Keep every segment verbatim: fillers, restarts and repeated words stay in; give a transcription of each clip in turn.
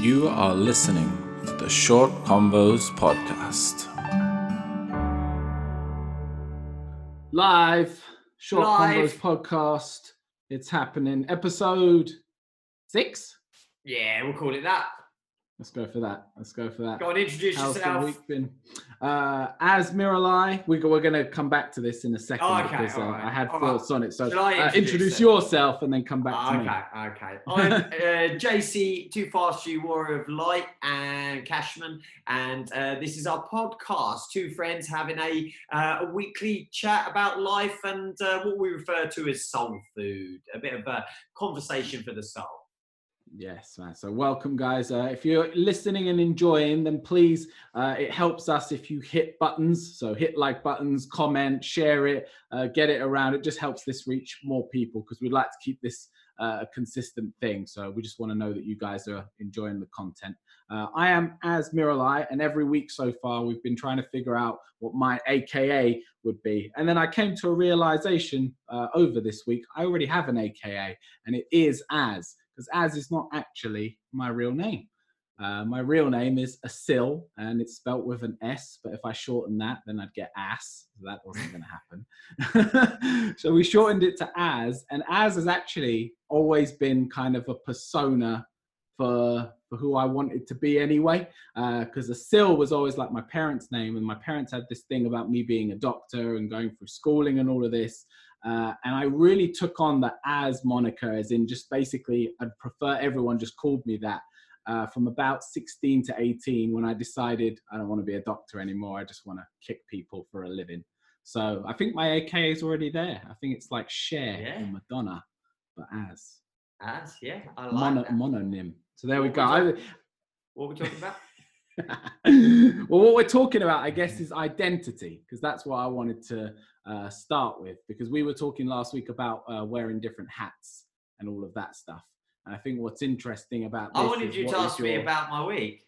You are listening to the Short Convos podcast. Live, Short Live. Convos podcast. It's happening. Episode six? Yeah, we'll call it that. Let's go for that. Let's go for that. Go on, introduce How's yourself. How's the week been? Uh, as Miralai, we, we're going to come back to this in a second. Oh, okay, because, uh, right. I had all thoughts right. on it. So introduce, uh, introduce yourself and then come back oh, to okay, me. Okay, okay. I'm uh, J C, Too Fast, You Warrior of Light, and Cashman. And uh, this is our podcast, two friends having a, uh, a weekly chat about life and uh, what we refer to as soul food, a bit of a conversation for the soul. Yes, man. So welcome, guys. Uh, if you're listening and enjoying, then please, uh, it helps us if you hit buttons. So hit like buttons, comment, share it, uh, get it around. It just helps this reach more people because we'd like to keep this uh, a consistent thing. So we just want to know that you guys are enjoying the content. Uh, I am as Miralai, and every week so far, we've been trying to figure out what my A K A would be. And then I came to a realization uh, over this week. I already have an A K A, and it is As. Because As is not actually my real name. Uh, my real name is Asil, and it's spelt with an S, but if I shorten that, then I'd get ass. So that wasn't going to happen. So we shortened it to As, and As has actually always been kind of a persona for, for who I wanted to be anyway, because uh, Asil was always like my parents' name, and my parents had this thing about me being a doctor and going through schooling and all of this. Uh, and I really took on the As moniker, as in just basically I'd prefer everyone just called me that uh, from about sixteen to eighteen when I decided I don't want to be a doctor anymore. I just want to kick people for a living. So I think my A K A is already there. I think it's like Cher yeah. or Madonna, but As. As, yeah. I like Mono, that. Mononym. So there what we go. Talking, I, what are we talking about? Well, what we're talking about, I guess, is identity, because that's what I wanted to uh, start with, because we were talking last week about uh, wearing different hats and all of that stuff. And I think what's interesting about this I wanted is you to ask your... me about my week.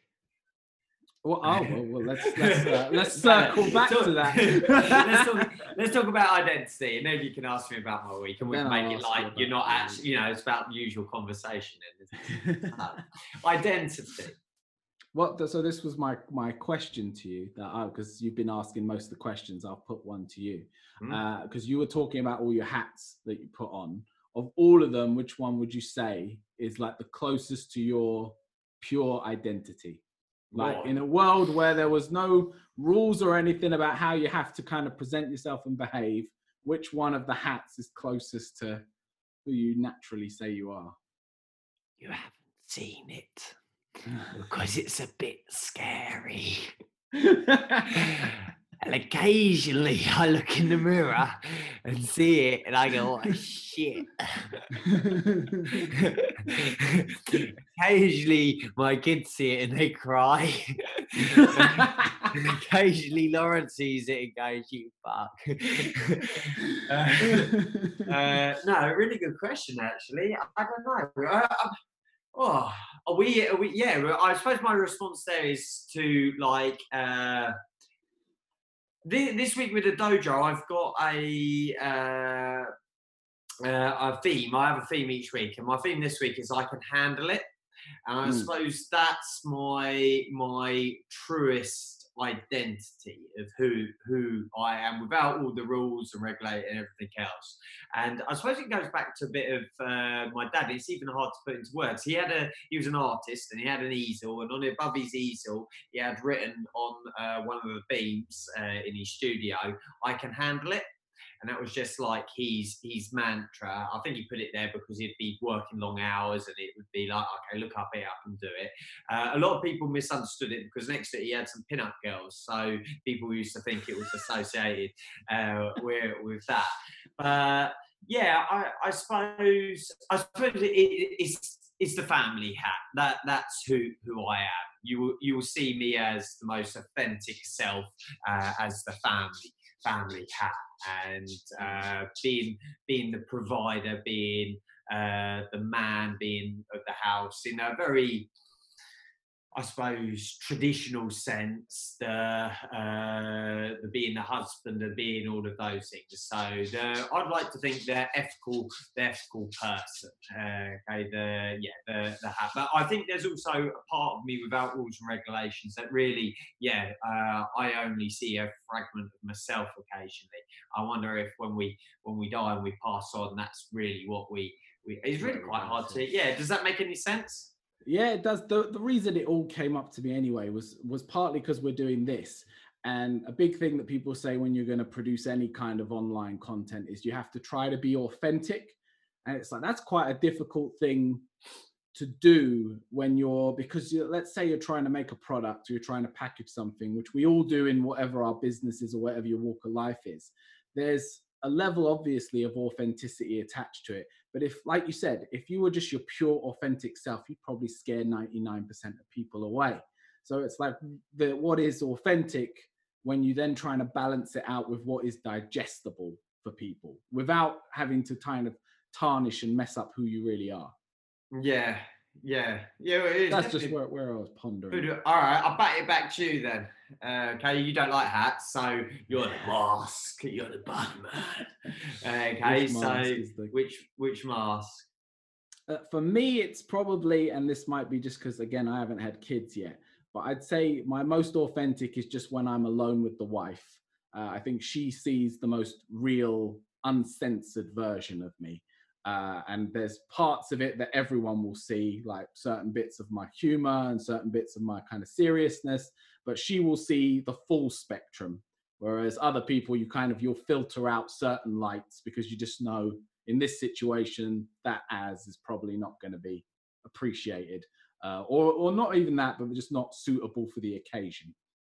Well, oh, well, well let's let's, uh, let's circle back talk, to that. let's, talk, let's talk about identity, and then you can ask me about my week, and we can make it like you're not actually, you know, it's about the usual conversation. uh, identity. What, so this was my, my question to you, that because you've been asking most of the questions, I'll put one to you. Because mm. uh, you were talking about all your hats that you put on. Of all of them, which one would you say is like the closest to your pure identity? Like what? In a world where there was no rules or anything about how you have to kind of present yourself and behave, which one of the hats is closest to who you naturally say you are? You haven't seen it. Because it's a bit scary. And occasionally I look in the mirror and see it and I go, oh, shit. Occasionally my kids see it and they cry. Occasionally Lauren sees it and goes, you fuck. uh, uh, no, really good question, actually. I don't know. I, I, Oh, are we, are we, yeah, I suppose my response there is to like, uh, th- this week with the dojo, I've got a, uh, uh, a theme. I have a theme each week, and my theme this week is I can handle it. And I mm. suppose that's my, my truest identity of who, who I am without all the rules and regulate and everything else. And I suppose it goes back to a bit of uh, my dad. It's even hard to put into words. He had a, he was an artist, and he had an easel, and on above his easel, he had written on uh, one of the beams uh, in his studio, I can handle it. And that was just like his, his mantra. I think he put it there because he'd be working long hours and it would be like, okay, look up here, I can do it. Uh, a lot of people misunderstood it because next to it he had some pin-up girls. So people used to think it was associated uh, with, with that. But uh, yeah, I, I suppose I suppose it, it, it's it's the family hat. That that's who, who I am. You will you will see me as the most authentic self, uh, as the family family hat. And uh, being being the provider, being uh, the man, being of the house in a very I suppose, traditional sense, the, uh, the being the husband, the being all of those things. So the, I'd like to think they're ethical, the ethical person. Uh, okay, the yeah, the, the hat. But I think there's also a part of me without rules and regulations that really, yeah, uh, I only see a fragment of myself occasionally. I wonder if when we when we die and we pass on, that's really what we. we it's really quite hard to. Yeah, does that make any sense? Yeah, it does. The, the reason it all came up to me anyway was was partly because we're doing this. And a big thing that people say when you're going to produce any kind of online content is you have to try to be authentic. And it's like, that's quite a difficult thing to do when you're, because you're, let's say you're trying to make a product, or you're trying to package something, which we all do in whatever our business is or whatever your walk of life is. There's a level, obviously, of authenticity attached to it. But if, like you said, if you were just your pure authentic self, you'd probably scare ninety-nine percent of people away. So it's like, the, what is authentic when you then trying to balance it out with what is digestible for people without having to kind of tarnish and mess up who you really are? Yeah, yeah. yeah. It is. That's just where, where I was pondering. All right, I'll bat it back to you then. Uh, okay, you don't like hats, so you're the mask. You're the Batman. Okay, which so the... which which mask? Uh, for me, it's probably, and this might be just because again I haven't had kids yet, but I'd say my most authentic is just when I'm alone with the wife. Uh, I think she sees the most real, uncensored version of me, uh, and there's parts of it that everyone will see, like certain bits of my humor and certain bits of my kind of seriousness. But she will see the full spectrum, whereas other people, you kind of, you'll filter out certain lights because you just know in this situation that as is probably not going to be appreciated, uh, or or not even that, but just not suitable for the occasion.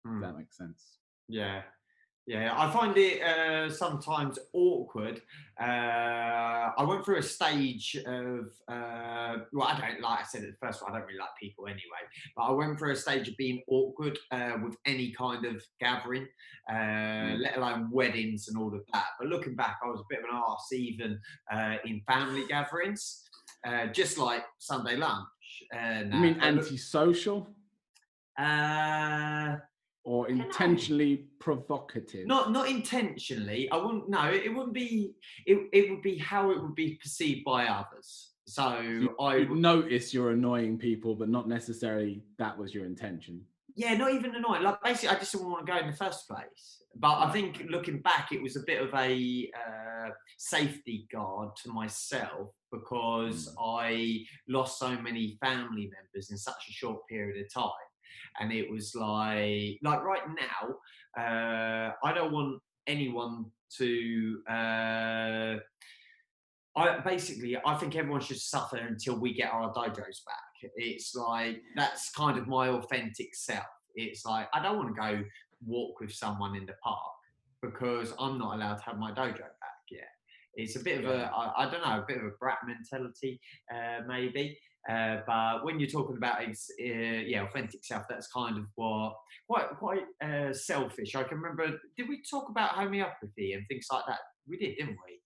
Mm. If that makes sense. Yeah. Yeah, I find it uh, sometimes awkward. Uh, I went through a stage of, uh, well, I don't like, I said it the first one, I don't really like people anyway, but I went through a stage of being awkward uh, with any kind of gathering, uh, mm. let alone weddings and all of that. But looking back, I was a bit of an arse even uh, in family gatherings, uh, just like Sunday lunch. Uh, you mean antisocial? Uh... Or intentionally provocative? Not, not intentionally. I wouldn't. No, it wouldn't be. It, it would be how it would be perceived by others. So you, I would notice you're annoying people, but not necessarily that was your intention. Yeah, not even annoying. Like basically, I just didn't want to go in the first place. But I think looking back, it was a bit of a uh, safety guard to myself because mm. I lost so many family members in such a short period of time. And it was like, like right now, uh, I don't want anyone to, uh, I basically, I think everyone should suffer until we get our dojos back. It's like, that's kind of my authentic self. It's like, I don't want to go walk with someone in the park because I'm not allowed to have my dojo back yet. It's a bit of a, I, I don't know, a bit of a brat mentality, uh, maybe. Uh, but when you're talking about ex- uh, yeah, authentic self, that's kind of what quite quite uh, selfish. I can remember. Did we talk about homeopathy and things like that? We did, didn't we?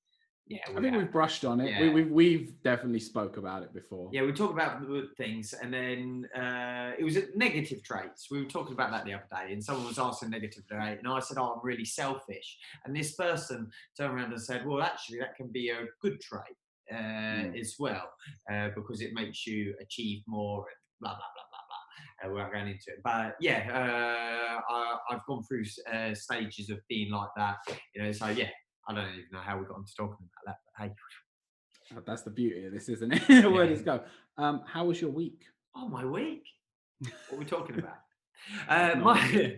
Yeah, we I think have. we've brushed on it. Yeah. We, we've we've definitely spoke about it before. Yeah, we talk about things, and then uh, it was negative traits. We were talking about that the other day, and someone was asking negative trait, and I said, "Oh, I'm really selfish." And this person turned around and said, "Well, actually, that can be a good trait." Uh, mm. as well uh, because it makes you achieve more and blah blah blah blah blah. Uh, we're going into it, but yeah, uh, I, I've gone through uh, stages of being like that, you know. So yeah, I don't even know how we got into talking about that. But hey, oh, that's the beauty of this, isn't it? Where does it go? Um, how was your week? Oh, my week. What are we talking about? Uh, my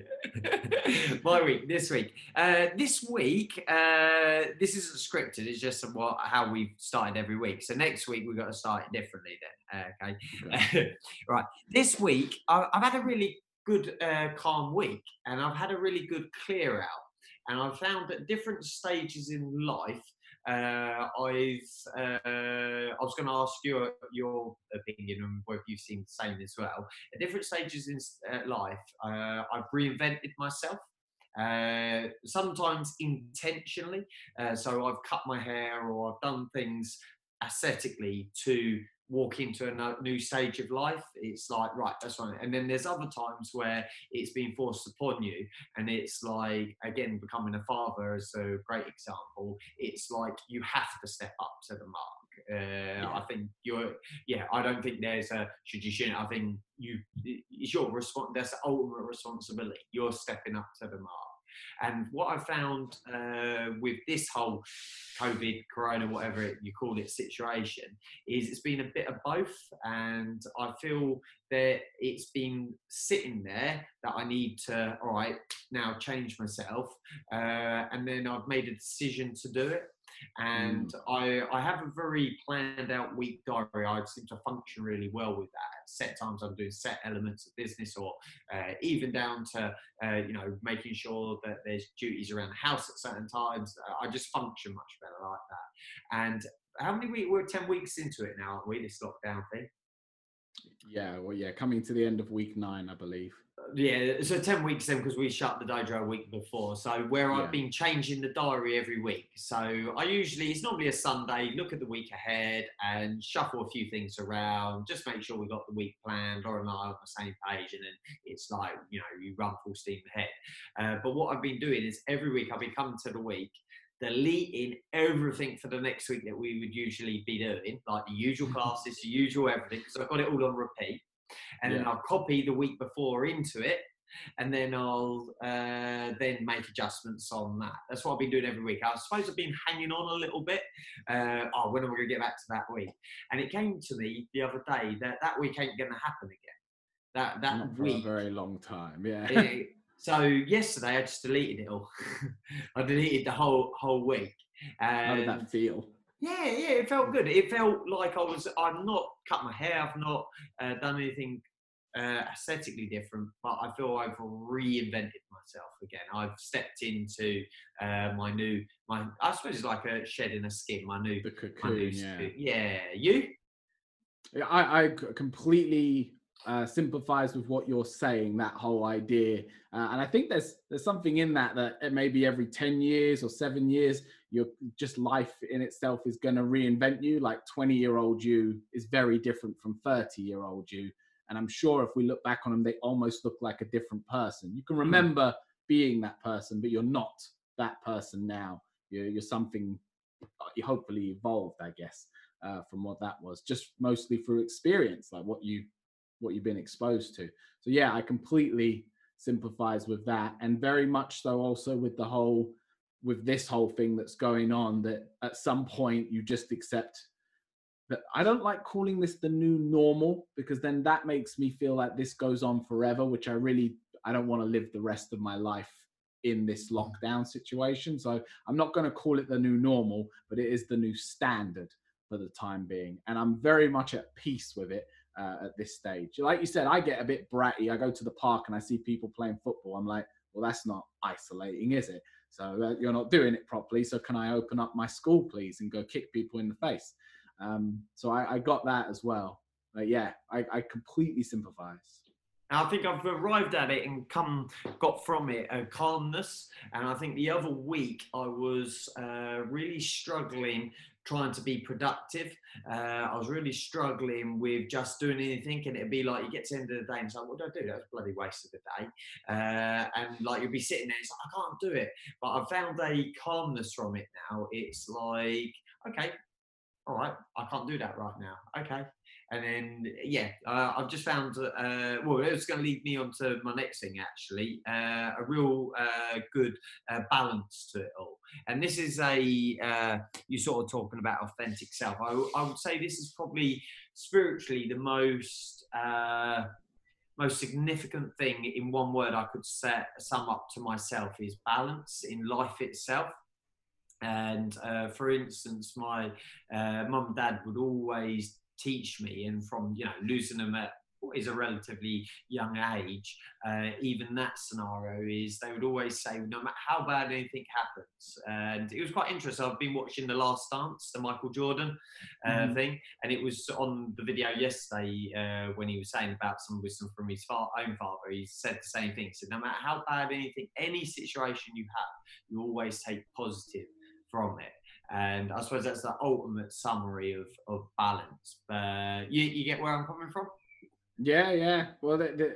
my week this week uh, this week uh, this isn't scripted, it's just what how we've started every week, so next week we've got to start it differently then. Uh, okay, uh, right, this week I, I've had a really good uh, calm week, and I've had a really good clear out, and I've found at different stages in life uh, I've uh, I was going to ask you your opinion and whether you've seen the same as well. At different stages in uh, life, uh, I've reinvented myself, uh, sometimes intentionally. Uh, so I've cut my hair or I've done things aesthetically to walk into a new stage of life, it's like, right, that's fine. And then there's other times where it's been forced upon you, and it's like, again, becoming a father is a great example. It's like you have to step up to the mark. Uh, yeah. I think you're, yeah, I don't think there's a should you shouldn't. I think you, it's your response, that's the ultimate responsibility. You're stepping up to the mark. And what I found uh, with this whole COVID, corona, whatever it, you call it, situation, is it's been a bit of both. And I feel that it's been sitting there that I need to, all right, now change myself. Uh, and then I've made a decision to do it. And mm. I, I have a very planned out week diary. I seem to function really well with that. Set times I'm doing set elements of business, or uh, even down to uh, you know, making sure that there's duties around the house at certain times. Uh, I just function much better like that. And how many weeks? We're ten weeks into it now, aren't we? This lockdown thing. Yeah, well, yeah, coming to the end of week nine, I believe. Yeah, so ten weeks then, because we shut the dojo a week before. So where yeah. I've been changing the diary every week. So I usually, it's normally a Sunday, look at the week ahead and shuffle a few things around, just make sure we've got the week planned, Lauren and I are on the same page, and then it's like, you know, you run full steam ahead. Uh, but what I've been doing is every week I've been coming to the week, deleting everything for the next week that we would usually be doing, like the usual classes, the usual everything, because I've got it all on repeat. And yeah. then I'll copy the week before into it, and then I'll uh, then make adjustments on that. That's what I've been doing every week. I suppose I've been hanging on a little bit. Uh, oh, when am I going to get back to that week? And it came to me the other day that that week ain't going to happen again. That that Not for week, a very long time, yeah. it, So yesterday I just deleted it all. I deleted the whole whole week. And how did that feel? Yeah, yeah, it felt good. It felt like I was, I've not cut my hair, I've not uh, done anything uh, aesthetically different, but I feel I've reinvented myself again. I've stepped into uh, my new, my I suppose it's like a shed in a skin, my new, the cocoon, my new yeah. skin. Yeah, you? Yeah, I, I completely... Uh, sympathize with what you're saying, that whole idea. Uh, and I think there's there's something in that, that it may be every ten years or seven years, you're just life in itself is going to reinvent you. Like twenty-year-old you is very different from thirty-year-old you. And I'm sure if we look back on them, they almost look like a different person. You can remember mm. being that person, but you're not that person now. You're, you're something, you hopefully evolved, I guess, uh, from what that was. Just mostly through experience, like what you what you've been exposed to. So yeah, I completely sympathize with that, and very much so also with the whole, with this whole thing that's going on, that at some point you just accept that. I don't like calling this the new normal, because then that makes me feel like this goes on forever, which I really, I don't want to live the rest of my life in this lockdown situation. So I'm not going to call it the new normal, but it is the new standard for the time being. And I'm very much at peace with it. Uh, at this stage, like you said, I get a bit bratty. I go to the park and I see people playing football. I'm like, well, that's not isolating, is it? So uh, you're not doing it properly. So can I open up my school, please, and go kick people in the face? Um, so I, I got that as well. But yeah, I, I completely sympathize. I think I've arrived at it and come got from it a calmness. And I think the other week I was uh, really struggling trying to be productive. Uh, I was really struggling with just doing anything, and it'd be like, you get to the end of the day and it's like, what did I do? That was a bloody waste of the day. Uh, and like, you'll be sitting there, it's like, I can't do it. But I found a calmness from it now. It's like, okay, all right, I can't do that right now. Okay. And then, yeah, uh, I've just found, uh, well, it's going to lead me on to my next thing, actually, uh, a real uh, good uh, balance to it all. And this is a, uh, you sort of talking about authentic self. I, I would say this is probably spiritually the most, uh, most significant thing in one word I could set, sum up to myself is balance in life itself. And uh, for instance, my uh, mum and dad would always teach me, and from, you know, losing them at what is a relatively young age, uh, even that scenario is, they would always say, no matter how bad anything happens, and it was quite interesting. I've been watching The Last Dance, the Michael Jordan uh, mm. thing, and it was on the video yesterday uh, when he was saying about some wisdom from his fa- own father. He said the same thing. He said, no matter how bad anything, any situation you have, you always take positive from it. And I suppose that's the ultimate summary of, of balance. But you, you get where I'm coming from? Yeah, yeah. Well, the, the,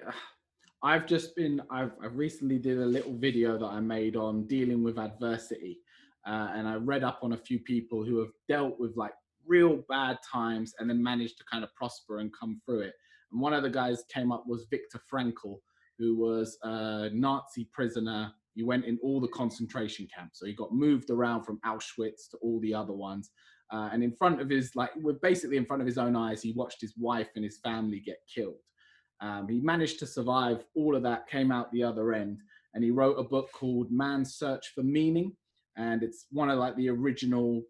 I've just been, I've, I've recently did a little video that I made on dealing with adversity. Uh, and I read up on a few people who have dealt with like real bad times and then managed to kind of prosper and come through it. And one of the guys came up was Viktor Frankl, who was a Nazi prisoner. He went in all the concentration camps. So he got moved around from Auschwitz to all the other ones. Uh, and in front of his, like, basically in front of his own eyes, he watched his wife and his family get killed. Um, he managed to survive all of that, came out the other end, and he wrote a book called Man's Search for Meaning. And it's one of like the original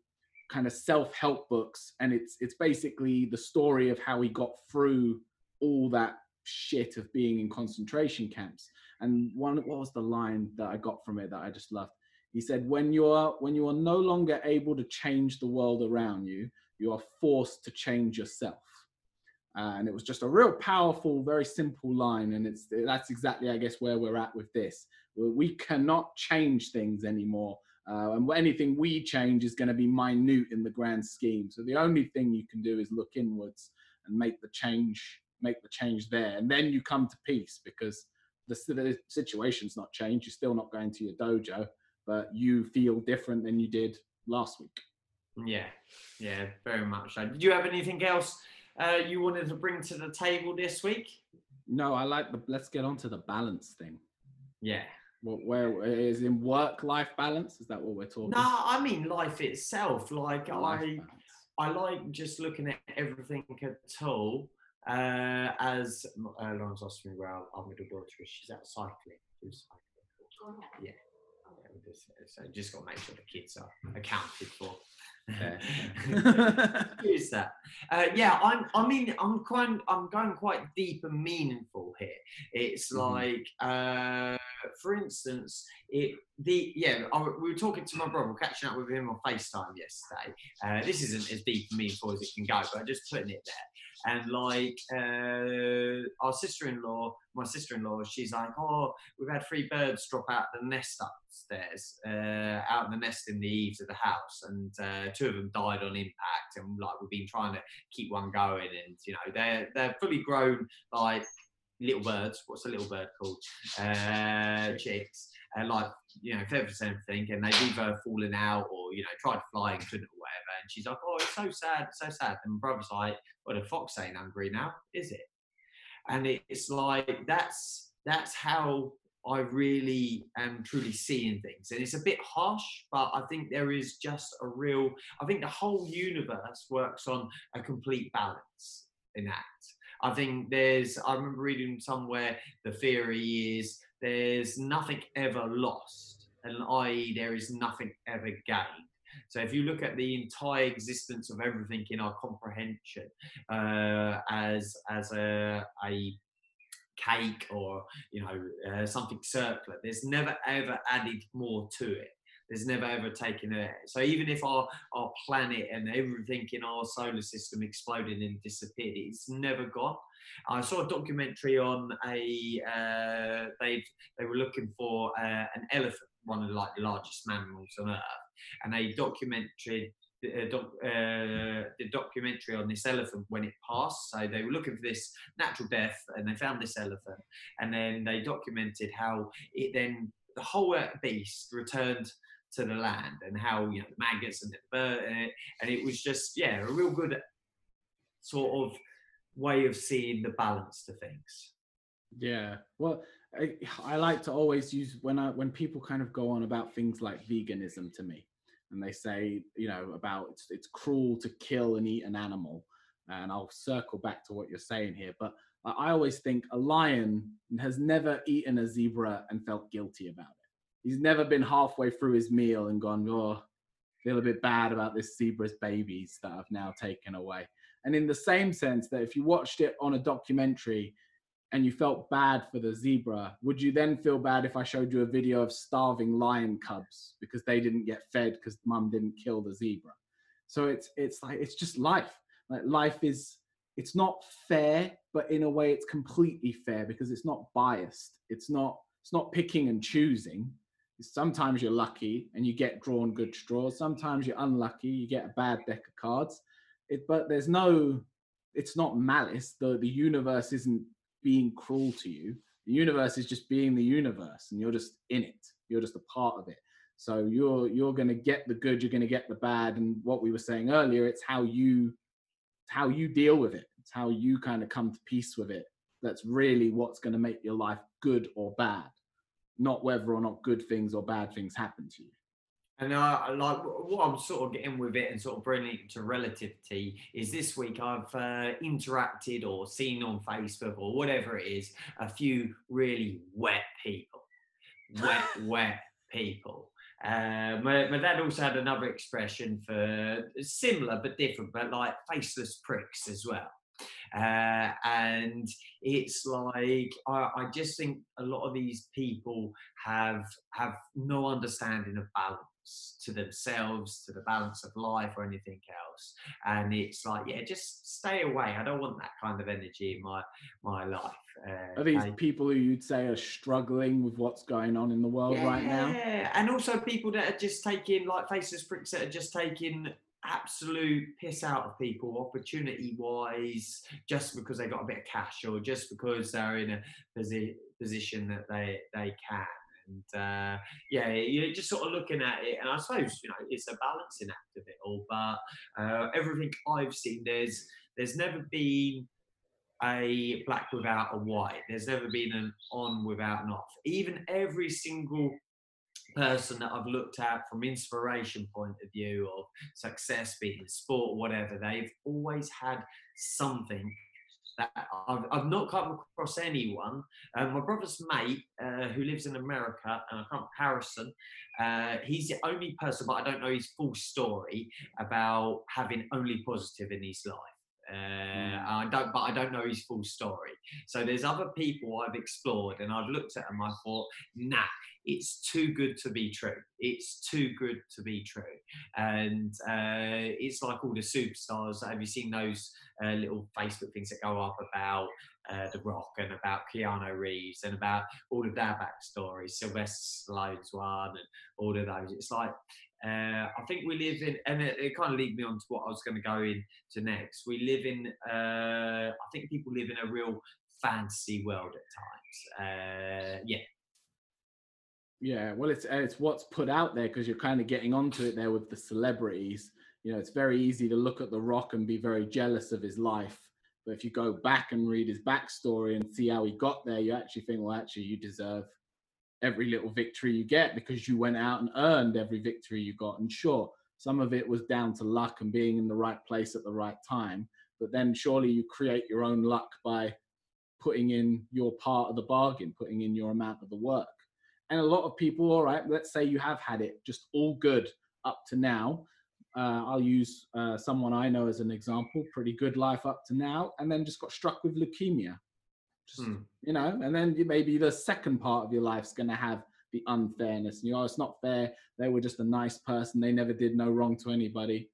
kind of self-help books. And it's it's basically the story of how he got through all that shit of being in concentration camps. And one, what was the line that I got from it that I just loved? He said, when you are when you are no longer able to change the world around you, you are forced to change yourself. Uh, and it was just a real powerful, very simple line. And it's that's exactly, I guess, where we're at with this. We cannot change things anymore. Uh, and anything we change is going to be minute in the grand scheme. So the only thing you can do is look inwards and make the change, make the change there. And then you come to peace, because the, the situation's not changed. You're still not going to your dojo, but you feel different than you did last week. Yeah, yeah, very much so. Did you have anything else uh, you wanted to bring to the table this week? No, I like the, let's get on to the balance thing. Yeah. Where is in work-life balance? Is that what we're talking? No, I mean life itself. Like life I, balance. I like just looking at everything at all uh, as uh, Lawrence asked me where our middle daughter is. She's out cycling. She's cycling. Yeah, so just got to make sure the kids are accounted for. Excuse that. Uh, yeah, I'm. I mean, I'm quite. I'm going quite deep and meaningful here. It's like. Uh, For instance, it the yeah I, we were talking to my brother, catching up with him on FaceTime yesterday. Uh, this isn't as deep for me as it can go, but I'm just putting it there. And like uh, our sister-in-law, my sister-in-law, she's like, oh, we've had three birds drop out the nest upstairs, uh, out of the nest in the eaves of the house, and uh, two of them died on impact. And like we've been trying to keep one going, and you know they're they're fully grown like. Little birds, what's a little bird called? Uh, chicks, uh, like, you know, feathers and everything, and they've either fallen out or, you know, tried flying, couldn't or whatever. And she's like, oh, it's so sad, it's so sad. And my brother's like, well, the fox ain't hungry now, is it? And it's like, that's that's how I really am truly seeing things. And it's a bit harsh, but I think there is just a real, I think the whole universe works on a complete balance in that. I think there's, I remember reading somewhere, the theory is there's nothing ever lost, and that is there is nothing ever gained. So if you look at the entire existence of everything in our comprehension uh, as as a, a cake or, you know, uh, something circular, there's never ever added more to it. There's never ever taken it. So even if our, our planet and everything in our solar system exploded and disappeared, it's never gone. I saw a documentary on a, uh, they they were looking for uh, an elephant, one of the, like, the largest mammals on Earth. And they documented, uh, doc, uh, the documentary on this elephant when it passed. So they were looking for this natural death and they found this elephant. And then they documented how it then, the whole beast returned to the land, and how, you know, the maggots and the bird, and it was just, yeah, a real good sort of way of seeing the balance to things. Yeah, well, I, I like to always use, when I when people kind of go on about things like veganism to me, and they say, you know, about it's, it's cruel to kill and eat an animal, and I'll circle back to what you're saying here, but I always think a lion has never eaten a zebra and felt guilty about it. He's never been halfway through his meal and gone, oh, feel a bit bad about this zebra's babies that I've now taken away. And in the same sense, that if you watched it on a documentary and you felt bad for the zebra, would you then feel bad if I showed you a video of starving lion cubs because they didn't get fed because mum didn't kill the zebra? So it's it's like, it's just life. Like life is, it's not fair, but in a way it's completely fair because it's not biased. It's not, it's not picking and choosing. sometimes you're lucky and you get drawn good straws. Sometimes you're unlucky, you get a bad deck of cards. It, but there's no, it's not malice, though. The universe isn't being cruel to you. The universe is just being the universe, and you're just in it. You're just a part of it. So you're you're going to get the good, you're going to get the bad. And what we were saying earlier, it's how you how you deal with it. It's how you kind of come to peace with it. That's really what's going to make your life good or bad, not whether or not good things or bad things happen to you. And uh, like what I'm sort of getting with it and sort of bringing it to relativity is this week I've uh, interacted or seen on Facebook or whatever it is, a few really wet people, wet, wet people. Uh, my, my dad also had another expression for similar but different, but like faceless pricks as well. Uh, and it's like I, I just think a lot of these people have have no understanding of balance to themselves, to the balance of life or anything else. And it's like, yeah, just stay away. I don't want that kind of energy in my my life. Uh, are these I, people who you'd say are struggling with what's going on in the world yeah, right now? Yeah, and also people that are just taking, like faceless pricks that are just taking absolute piss out of people opportunity wise just because they got a bit of cash or just because they're in a posi- position that they they can. And uh yeah, you're just sort of looking at it, and I suppose, you know, it's a balancing act of it all, but uh everything I've seen, there's there's never been a black without a white, there's never been an on without an off. Even every single person that I've looked at from inspiration point of view of success, being in sport or whatever, they've always had something that I've, I've not come across anyone. Um, my brother's mate uh, who lives in America, and I can't, Harrison, uh, he's the only person, but I don't know his full story about having only positive in his life. Uh, I don't, but I don't know his full story. So there's other people I've explored and I've looked at them. I thought, nah, it's too good to be true. It's too good to be true. And uh, it's like all the superstars. Have you seen those uh, little Facebook things that go up about uh, The Rock and about Keanu Reeves and about all of their backstories, Sylvester Stallone's one and all of those? It's like, Uh, I think we live in, and it, it kind of leads me on to what I was going to go into next. We live in, uh, I think people live in a real fantasy world at times. Uh, yeah. Yeah, well, it's it's what's put out there, because you're kind of getting onto it there with the celebrities. You know, it's very easy to look at The Rock and be very jealous of his life. But if you go back and read his backstory and see how he got there, you actually think, well, actually, you deserve every little victory you get because you went out and earned every victory you got. And sure, some of it was down to luck and being in the right place at the right time, but then surely you create your own luck by putting in your part of the bargain, putting in your amount of the work. And a lot of people, all right, let's say you have had it just all good up to now. Uh, I'll use uh, someone I know as an example, pretty good life up to now, and then just got struck with leukemia. Just, hmm. You know, and then maybe the second part of your life's going to have the unfairness. You know, it's not fair. They were just a nice person. They never did no wrong to anybody.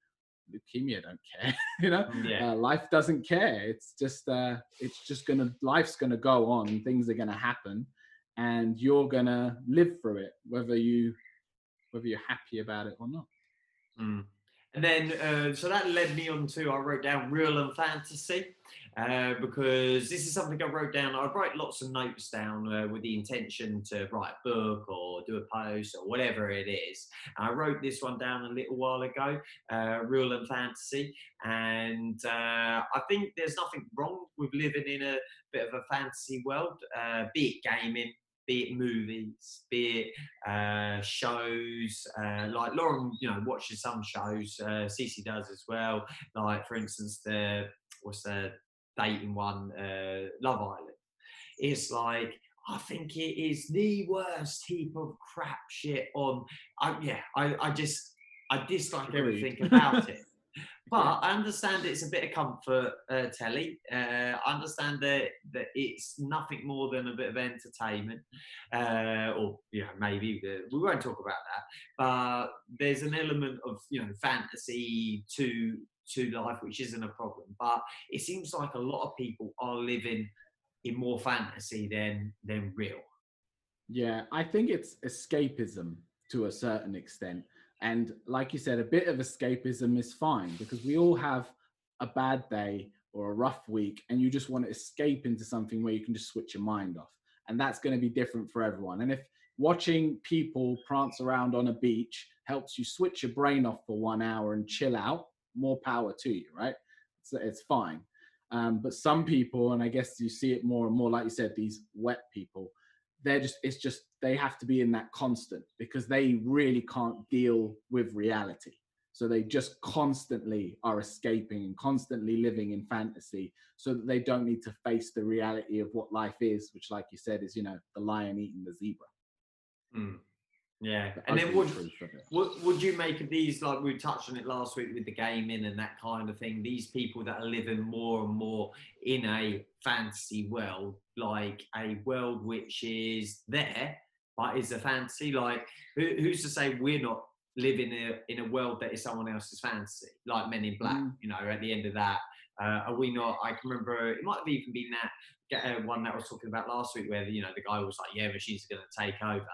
Leukemia don't care. You know, yeah. uh, life doesn't care. It's just, uh, it's just gonna. Life's gonna go on. Things are gonna happen, and you're gonna live through it, whether you, whether you're happy about it or not. Hmm. And then, uh, so that led me on to, I wrote down real and fantasy, uh, because this is something I wrote down. I write lots of notes down uh, with the intention to write a book or do a post or whatever it is. And I wrote this one down a little while ago, uh, real and fantasy. And uh, I think there's nothing wrong with living in a bit of a fantasy world, uh, be it gaming, be it movies, be it uh, shows, uh, like Lauren, you know, watches some shows, uh, Cece does as well, like for instance, the, what's the dating one, uh, Love Island. It's like, I think it is the worst heap of crap shit on, I, yeah, I, I just, I dislike everything about it. But I understand it's a bit of comfort uh, telly. Uh, I understand that, that it's nothing more than a bit of entertainment, uh, or you know, maybe the, we won't talk about that. But there's an element of, you know, fantasy to to life, which isn't a problem. But it seems like a lot of people are living in more fantasy than than real. Yeah, I think it's escapism to a certain extent. And like you said, a bit of escapism is fine, because we all have a bad day or a rough week, and you just want to escape into something where you can just switch your mind off. And that's going to be different for everyone. And if watching people prance around on a beach helps you switch your brain off for one hour and chill out, more power to you, right? So it's fine. Um, but some people, and I guess you see it more and more, like you said, these wet people, they're just, it's just, they have to be in that constant because they really can't deal with reality. So they just constantly are escaping and constantly living in fantasy so that they don't need to face the reality of what life is, which, like you said, is, you know, the lion eating the zebra. Mm. Yeah. The and then what, what would you make of these, like we touched on it last week with the gaming and that kind of thing, these people that are living more and more in a fantasy world, like a world which is there, but is a fantasy, like who, who's to say we're not living in a, in a world that is someone else's fantasy, like Men in Black, mm. you know, at the end of that. Uh, are we not, I can remember, it might have even been that uh, one that I was talking about last week where, you know, the guy was like, yeah, machines are going to take over.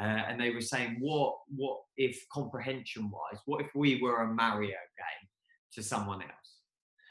Uh, and they were saying, what what if comprehension-wise, what if we were a Mario game to someone else?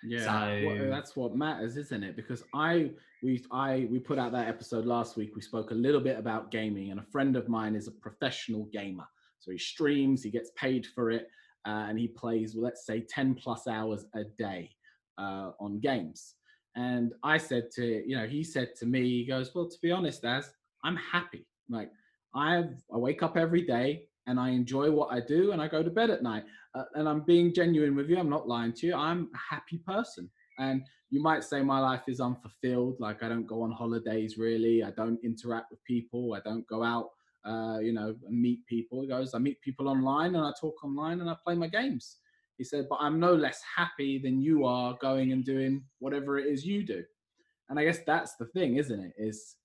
Yeah, so, well, that's what matters, isn't it? Because I we I we put out that episode last week, we spoke a little bit about gaming, and a friend of mine is a professional gamer. So he streams, he gets paid for it, uh, and he plays, well, let's say ten plus hours a day. Uh, on games. And I said to, you know, he said to me, he goes, well, to be honest, Az, I'm happy. Like I've, I wake up every day and I enjoy what I do and I go to bed at night. Uh, and I'm being genuine with you. I'm not lying to you. I'm a happy person. And you might say my life is unfulfilled. Like I don't go on holidays really. I don't interact with people. I don't go out, uh, you know, and meet people. He goes, I meet people online and I talk online and I play my games. He said, but I'm no less happy than you are going and doing whatever it is you do. And I guess that's the thing, isn't it? Is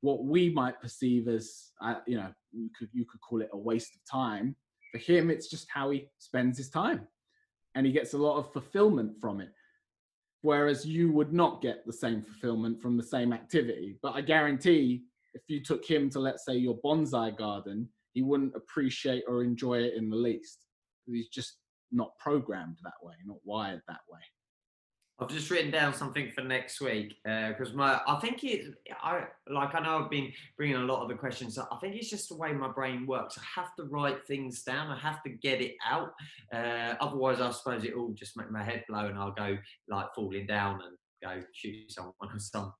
what we might perceive as, uh, you know, you could, you could call it a waste of time. For him, it's just how he spends his time. And he gets a lot of fulfillment from it. Whereas you would not get the same fulfillment from the same activity. But I guarantee if you took him to, let's say, your bonsai garden, he wouldn't appreciate or enjoy it in the least. He's just not programmed that way, not wired that way. I've just written down something for next week because uh, my I think it I like I know I've been bringing a lot of the questions up. I think it's just the way my brain works. I have to write things down. I have to get it out. Uh, otherwise, I suppose it all just make my head blow and I'll go like falling down and go shoot someone or something.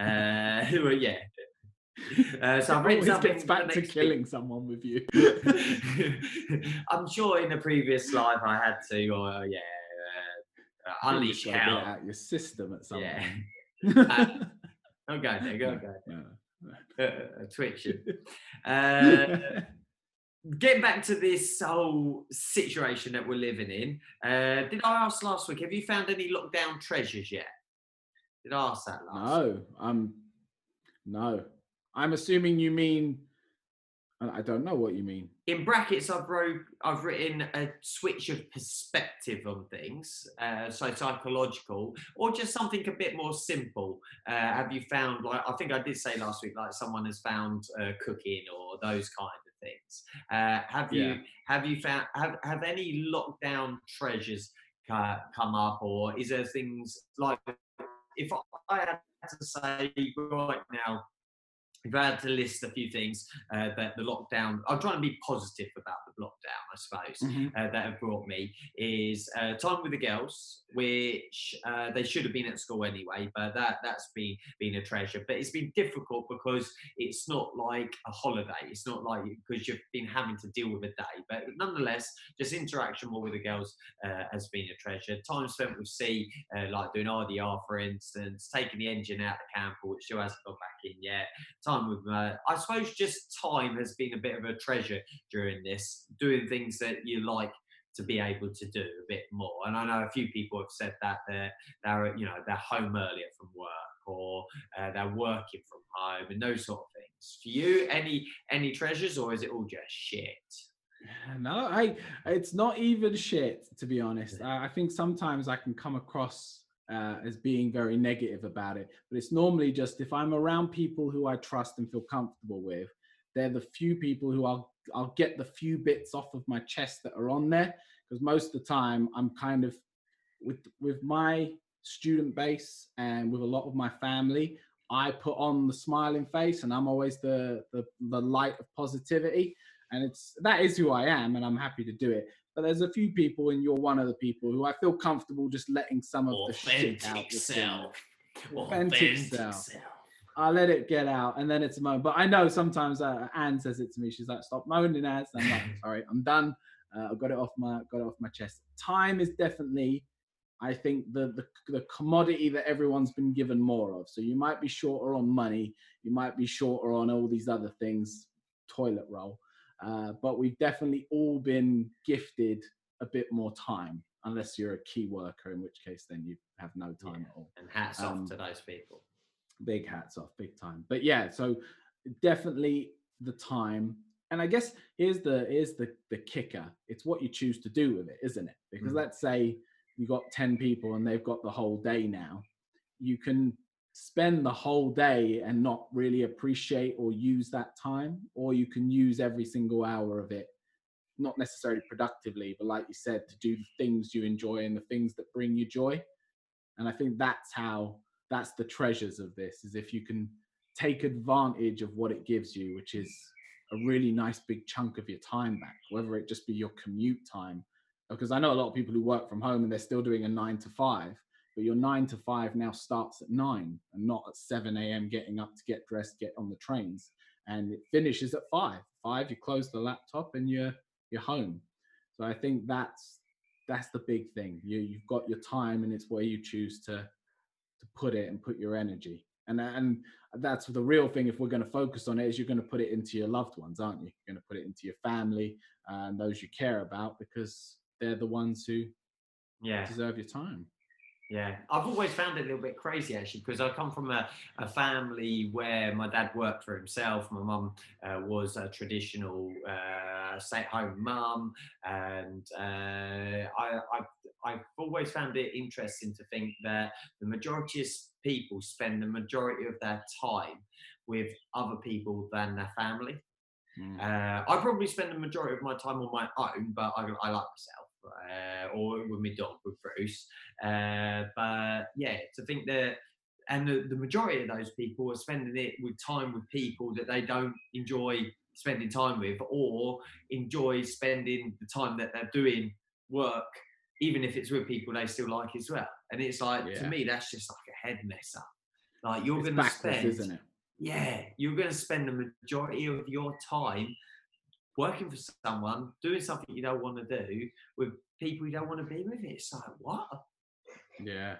Uh, well, yeah. Uh, so I've written something back to killing week. Someone with you. I'm sure in a previous life I had to, or uh, yeah, uh, uh, unleash hell out your system at some yeah. point. uh, I'll go there, go go. Yeah. Uh, Twitch. Uh, getting back to this whole situation that we're living in. Uh, did I ask last week? Have you found any lockdown treasures yet? Did I ask that last? No, week? um, no. I'm assuming you mean, I don't know what you mean. In brackets, I've wrote, I've written a switch of perspective on things, uh, so psychological, or just something a bit more simple. Uh, have you found, like I think I did say last week, like someone has found uh, cooking or those kind of things. Uh, have yeah. you have you found have have any lockdown treasures uh, come up, or is there things like if I, I had to say right now? We've had to list a few things uh, that the lockdown, I'm trying to be positive about the lockdown, I suppose, mm-hmm. uh, that have brought me, is uh, time with the girls, which uh, they should have been at school anyway, but that, that's been, been a treasure. But it's been difficult because it's not like a holiday. It's not like, because you've been having to deal with a day. But nonetheless, just interaction more with the girls uh, has been a treasure. Time spent with C, uh, like doing R D R, for instance, taking the engine out of the camper, which still hasn't gone back in yet. Time with uh, I suppose just time has been a bit of a treasure during this, doing things that you like to be able to do a bit more. And I know a few people have said that they're, they're you know, they're home earlier from work or uh, they're working from home and those sort of things. For you, any any treasures, or is it all just shit? No, I it's not even shit, to be honest. I, I think sometimes I can come across uh, as being very negative about it. But it's normally just if I'm around people who I trust and feel comfortable with, they're the few people who I'll, I'll get the few bits off of my chest that are on there. Because most of the time I'm kind of, with with my student base and with a lot of my family, I put on the smiling face and I'm always the, the, the light of positivity. And it's that is who I am, and I'm happy to do it. But there's a few people, and you're one of the people, who I feel comfortable just letting some of Authentic the shit out. Self. Authentic, Authentic self. self. I let it get out, and then it's a moan. But I know sometimes uh, Anne says it to me. She's like, "Stop moaning, Anne." I'm like, "Sorry, I'm done. Uh, I've got it off my got it off my chest." Time is definitely, I think, the, the the commodity that everyone's been given more of. So you might be shorter on money, you might be shorter on all these other things, toilet roll. Uh, but we've definitely all been gifted a bit more time, unless you're a key worker, in which case then you have no time yeah. at all. And hats um, off to those people. Big hats off, big time. But yeah, so definitely the time. And I guess here's the here's the the kicker. It's what you choose to do with it, isn't it? Because mm. let's say you've got ten people and they've got the whole day now. You can spend the whole day and not really appreciate or use that time, or you can use every single hour of it, not necessarily productively, but like you said, to do the things you enjoy and the things that bring you joy. And I think that's how, that's the treasures of this, is if you can take advantage of what it gives you, which is a really nice big chunk of your time back, whether it just be your commute time. Because I know a lot of people who work from home and they're still doing a nine to five, but your nine to five now starts at nine and not at seven a.m. getting up to get dressed, get on the trains. And it finishes at five. Five, you close the laptop and you're you're home. So I think that's that's the big thing. You you've got your time, and it's where you choose to to put it and put your energy. And and that's the real thing. If we're going to focus on it, is you're going to put it into your loved ones, aren't you? You're going to put it into your family and those you care about, because they're the ones who yeah. deserve your time. Yeah, I've always found it a little bit crazy, actually, because I come from a, a family where my dad worked for himself. My mum uh, was a traditional uh, stay-at-home mum. And uh, I, I, I've always found it interesting to think that the majority of people spend the majority of their time with other people than their family. Mm. Uh, I probably spend the majority of my time on my own, but I, I like myself. Uh, or with my dog, with Bruce. Uh, but yeah, to think that, and the, the majority of those people are spending it with time with people that they don't enjoy spending time with, or enjoy spending the time that they're doing work, even if it's with people they still like as well. And it's like, yeah. to me, that's just like a head messer. Like you're going to spend, isn't it? Yeah, you're going to spend the majority of your time working for someone, doing something you don't want to do, with people you don't want to be with. It's like, what? Yeah.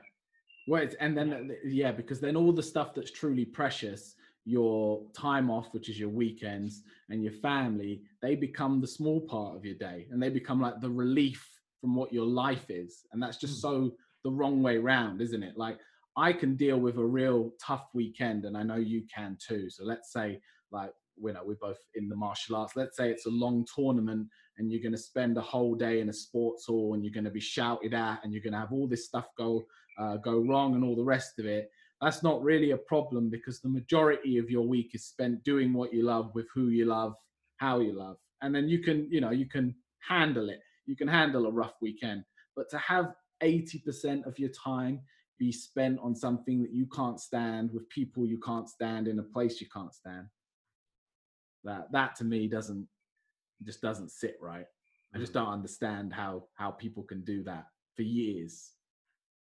Well, it's, and then, yeah, because then all the stuff that's truly precious, your time off, which is your weekends, and your family, they become the small part of your day, and they become like the relief from what your life is. And that's just mm. so the wrong way round, isn't it? Like, I can deal with a real tough weekend, and I know you can too. So let's say, like, you know, we're both in the martial arts. Let's say it's a long tournament and you're going to spend a whole day in a sports hall, and you're going to be shouted at, and you're going to have all this stuff go uh, go wrong and all the rest of it. That's not really a problem, because the majority of your week is spent doing what you love, with who you love, how you love. And then you can, you know, you can handle it. You can handle a rough weekend. But to have eighty percent of your time be spent on something that you can't stand, with people you can't stand, in a place you can't stand, That that to me doesn't just doesn't sit right. I just don't understand how how people can do that for years.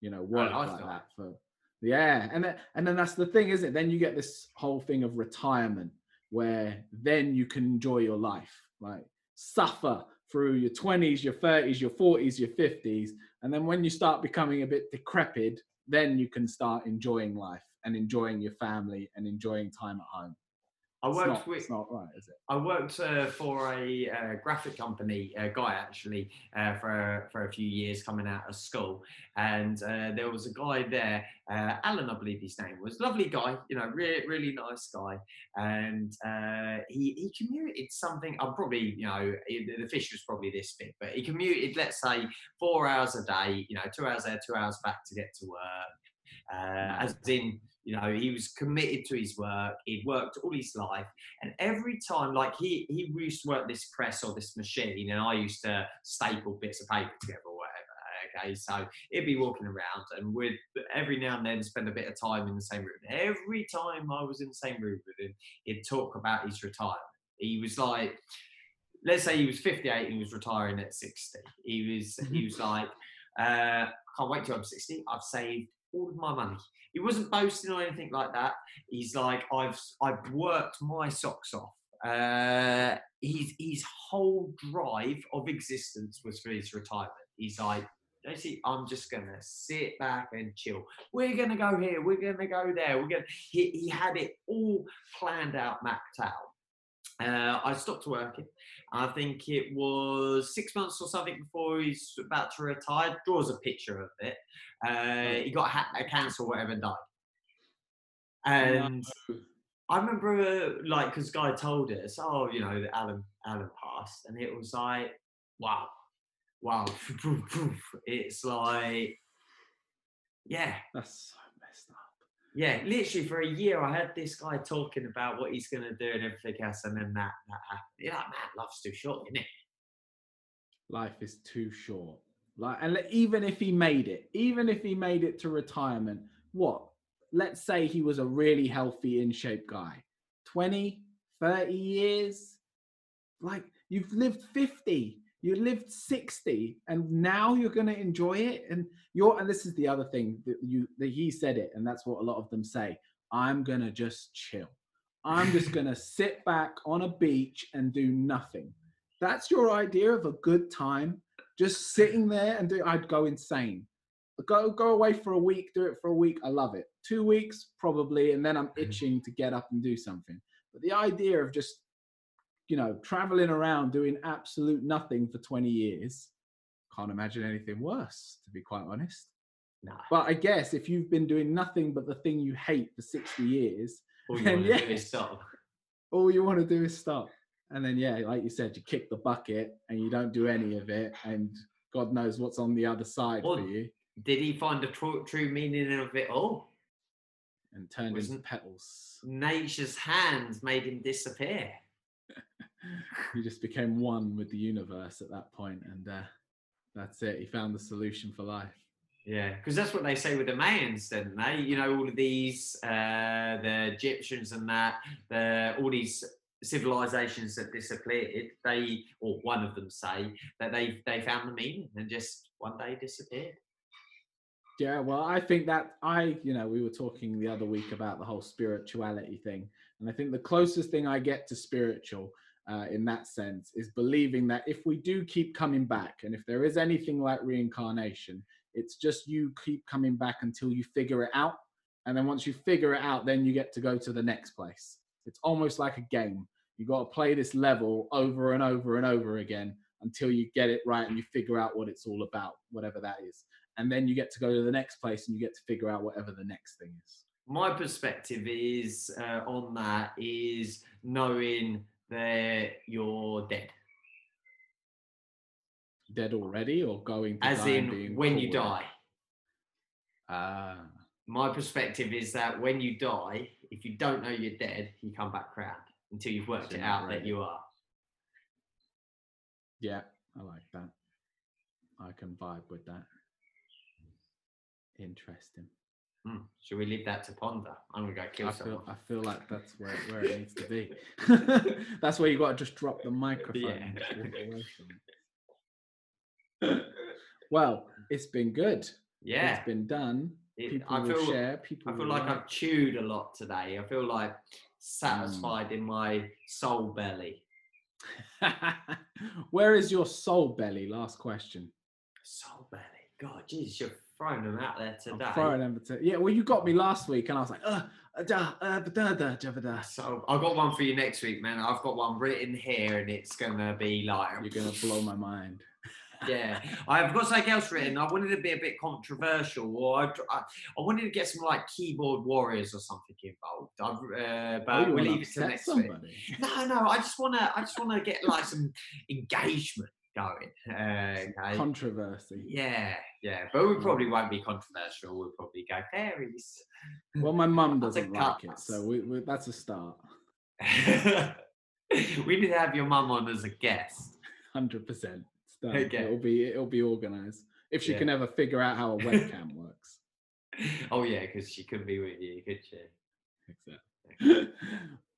You know, work like that for yeah. And then, and then that's the thing, isn't it? Then you get this whole thing of retirement, where then you can enjoy your life, like suffer through your twenties, your thirties, your forties, your fifties, and then when you start becoming a bit decrepit, then you can start enjoying life and enjoying your family and enjoying time at home. I worked it's not, with. It's not right, is it? I worked uh, for a uh, graphic company, a guy actually, uh, for for a few years coming out of school, and uh, there was a guy there, uh, Alan, I believe his name was. Lovely guy, you know, really really nice guy, and uh, he he commuted something. I'm probably, you know, the fish was probably this big, but he commuted, let's say, four hours a day. You know, two hours there, two hours back to get to work. Uh, as in, you know, he was committed to his work. He'd worked all his life, and every time, like he he used to work this press or this machine, and I used to staple bits of paper together or whatever. Okay, so he'd be walking around, and we'd every now and then spend a bit of time in the same room. Every time I was in the same room with him, he'd talk about his retirement. He was like, let's say he was fifty-eight, and he was retiring at sixty. He was he was like, uh, I can't wait till I'm sixty. I've saved all of my money. He wasn't boasting or anything like that. He's like, I've I've worked my socks off. Uh, his his whole drive of existence was for his retirement. He's like, you see, I'm just gonna sit back and chill. We're gonna go here. We're gonna go there. We're gonna. He he had it all planned out, mapped out. Uh, I stopped working. I think it was six months or something before he's about to retire. Draws a picture of it. Uh, he got ha- a cancer, or whatever, and died. And no. I remember, uh, like, because Guy told us, oh, you know, that Alan Alan passed, and it was like, wow, wow. It's like, yeah, that's. Yeah, literally for a year, I heard this guy talking about what he's going to do and everything else, and then that, that happened. You're like, man, life's too short, isn't it? Life is too short. Like, and even if he made it, even if he made it to retirement, what? Let's say he was a really healthy, in-shape guy. twenty, thirty years? Like, you've lived fifty. You lived sixty, and now you're going to enjoy it. And you're, and this is the other thing that you, that he said it, and that's what a lot of them say. I'm going to just chill. I'm just going to sit back on a beach and do nothing. That's your idea of a good time. Just sitting there and do, I'd go insane. Go, go away for a week, do it for a week. I love it. Two weeks probably. And then I'm itching to get up and do something. But the idea of just, you know, traveling around doing absolute nothing for twenty years. Can't imagine anything worse, to be quite honest. No. But I guess if you've been doing nothing but the thing you hate for sixty years, all you want to yes, do is stop. All you want to do is stop. And then, yeah, like you said, you kick the bucket and you don't do any of it, and God knows what's on the other side well, for you. Did he find the true, true meaning of it all? And turned into petals. Nature's hands made him disappear. He just became one with the universe at that point, and uh, that's it. He found the solution for life. Yeah, because that's what they say with the Mayans, didn't they? You know, all of these, uh, the Egyptians and that, the, all these civilizations that disappeared, they, or one of them say, that they, they found the meaning and just one day disappeared. Yeah, well, I think that I, you know, we were talking the other week about the whole spirituality thing. And I think the closest thing I get to spiritual uh, in that sense is believing that if we do keep coming back, and if there is anything like reincarnation, it's just you keep coming back until you figure it out. And then once you figure it out, then you get to go to the next place. It's almost like a game. You got to play this level over and over and over again until you get it right and you figure out what it's all about, whatever that is. And then you get to go to the next place and you get to figure out whatever the next thing is. My perspective is uh, on that is knowing that you're dead. Dead already, or going to as die in being when forward? You die. Ah. My perspective is that when you die, if you don't know you're dead, you come back round until you've worked so it out ready. That you are. Yeah, I like that. I can vibe with that. Interesting. Mm. Should we leave that to ponder? I'm gonna go kill I someone. Feel, I feel like that's where, where it needs to be. That's where you got to just drop the microphone. Yeah. And just walk away from it. Well, it's been good. Yeah, it's been done. It, people I feel, will share. People I feel will like, like I've chewed a lot today. I feel like satisfied mm. in my soul belly. Where is your soul belly? Last question. Soul belly. God, jeez, you're. Throwing them out there today. I'm throwing them to, yeah, well, you got me last week, and I was like, ugh, So I've got one for you next week, man. I've got one written here and it's gonna be like, you're gonna blow my mind. Yeah, I've got something else written. I wanted to be a bit controversial, or I, I, I wanted to get some like keyboard warriors or something involved. I've, uh, but oh, we'll leave it to next somebody. week. No, no, I just wanna, I just wanna get like some engagement going. Uh, okay? Controversy. Yeah, yeah, but we probably won't be controversial. We'll probably go fairies. Well, my mum doesn't like it, so we, we, that's a start. We did have your mum on as a guest. Hundred percent. Done. Okay. It'll be it'll be organised if she yeah. can ever figure out how a webcam works. Oh yeah, because she couldn't be with you, could she? Exactly.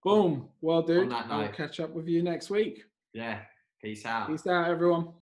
Boom. Well, dude, I'll catch up with you next week. Yeah. Peace out. Peace out, everyone.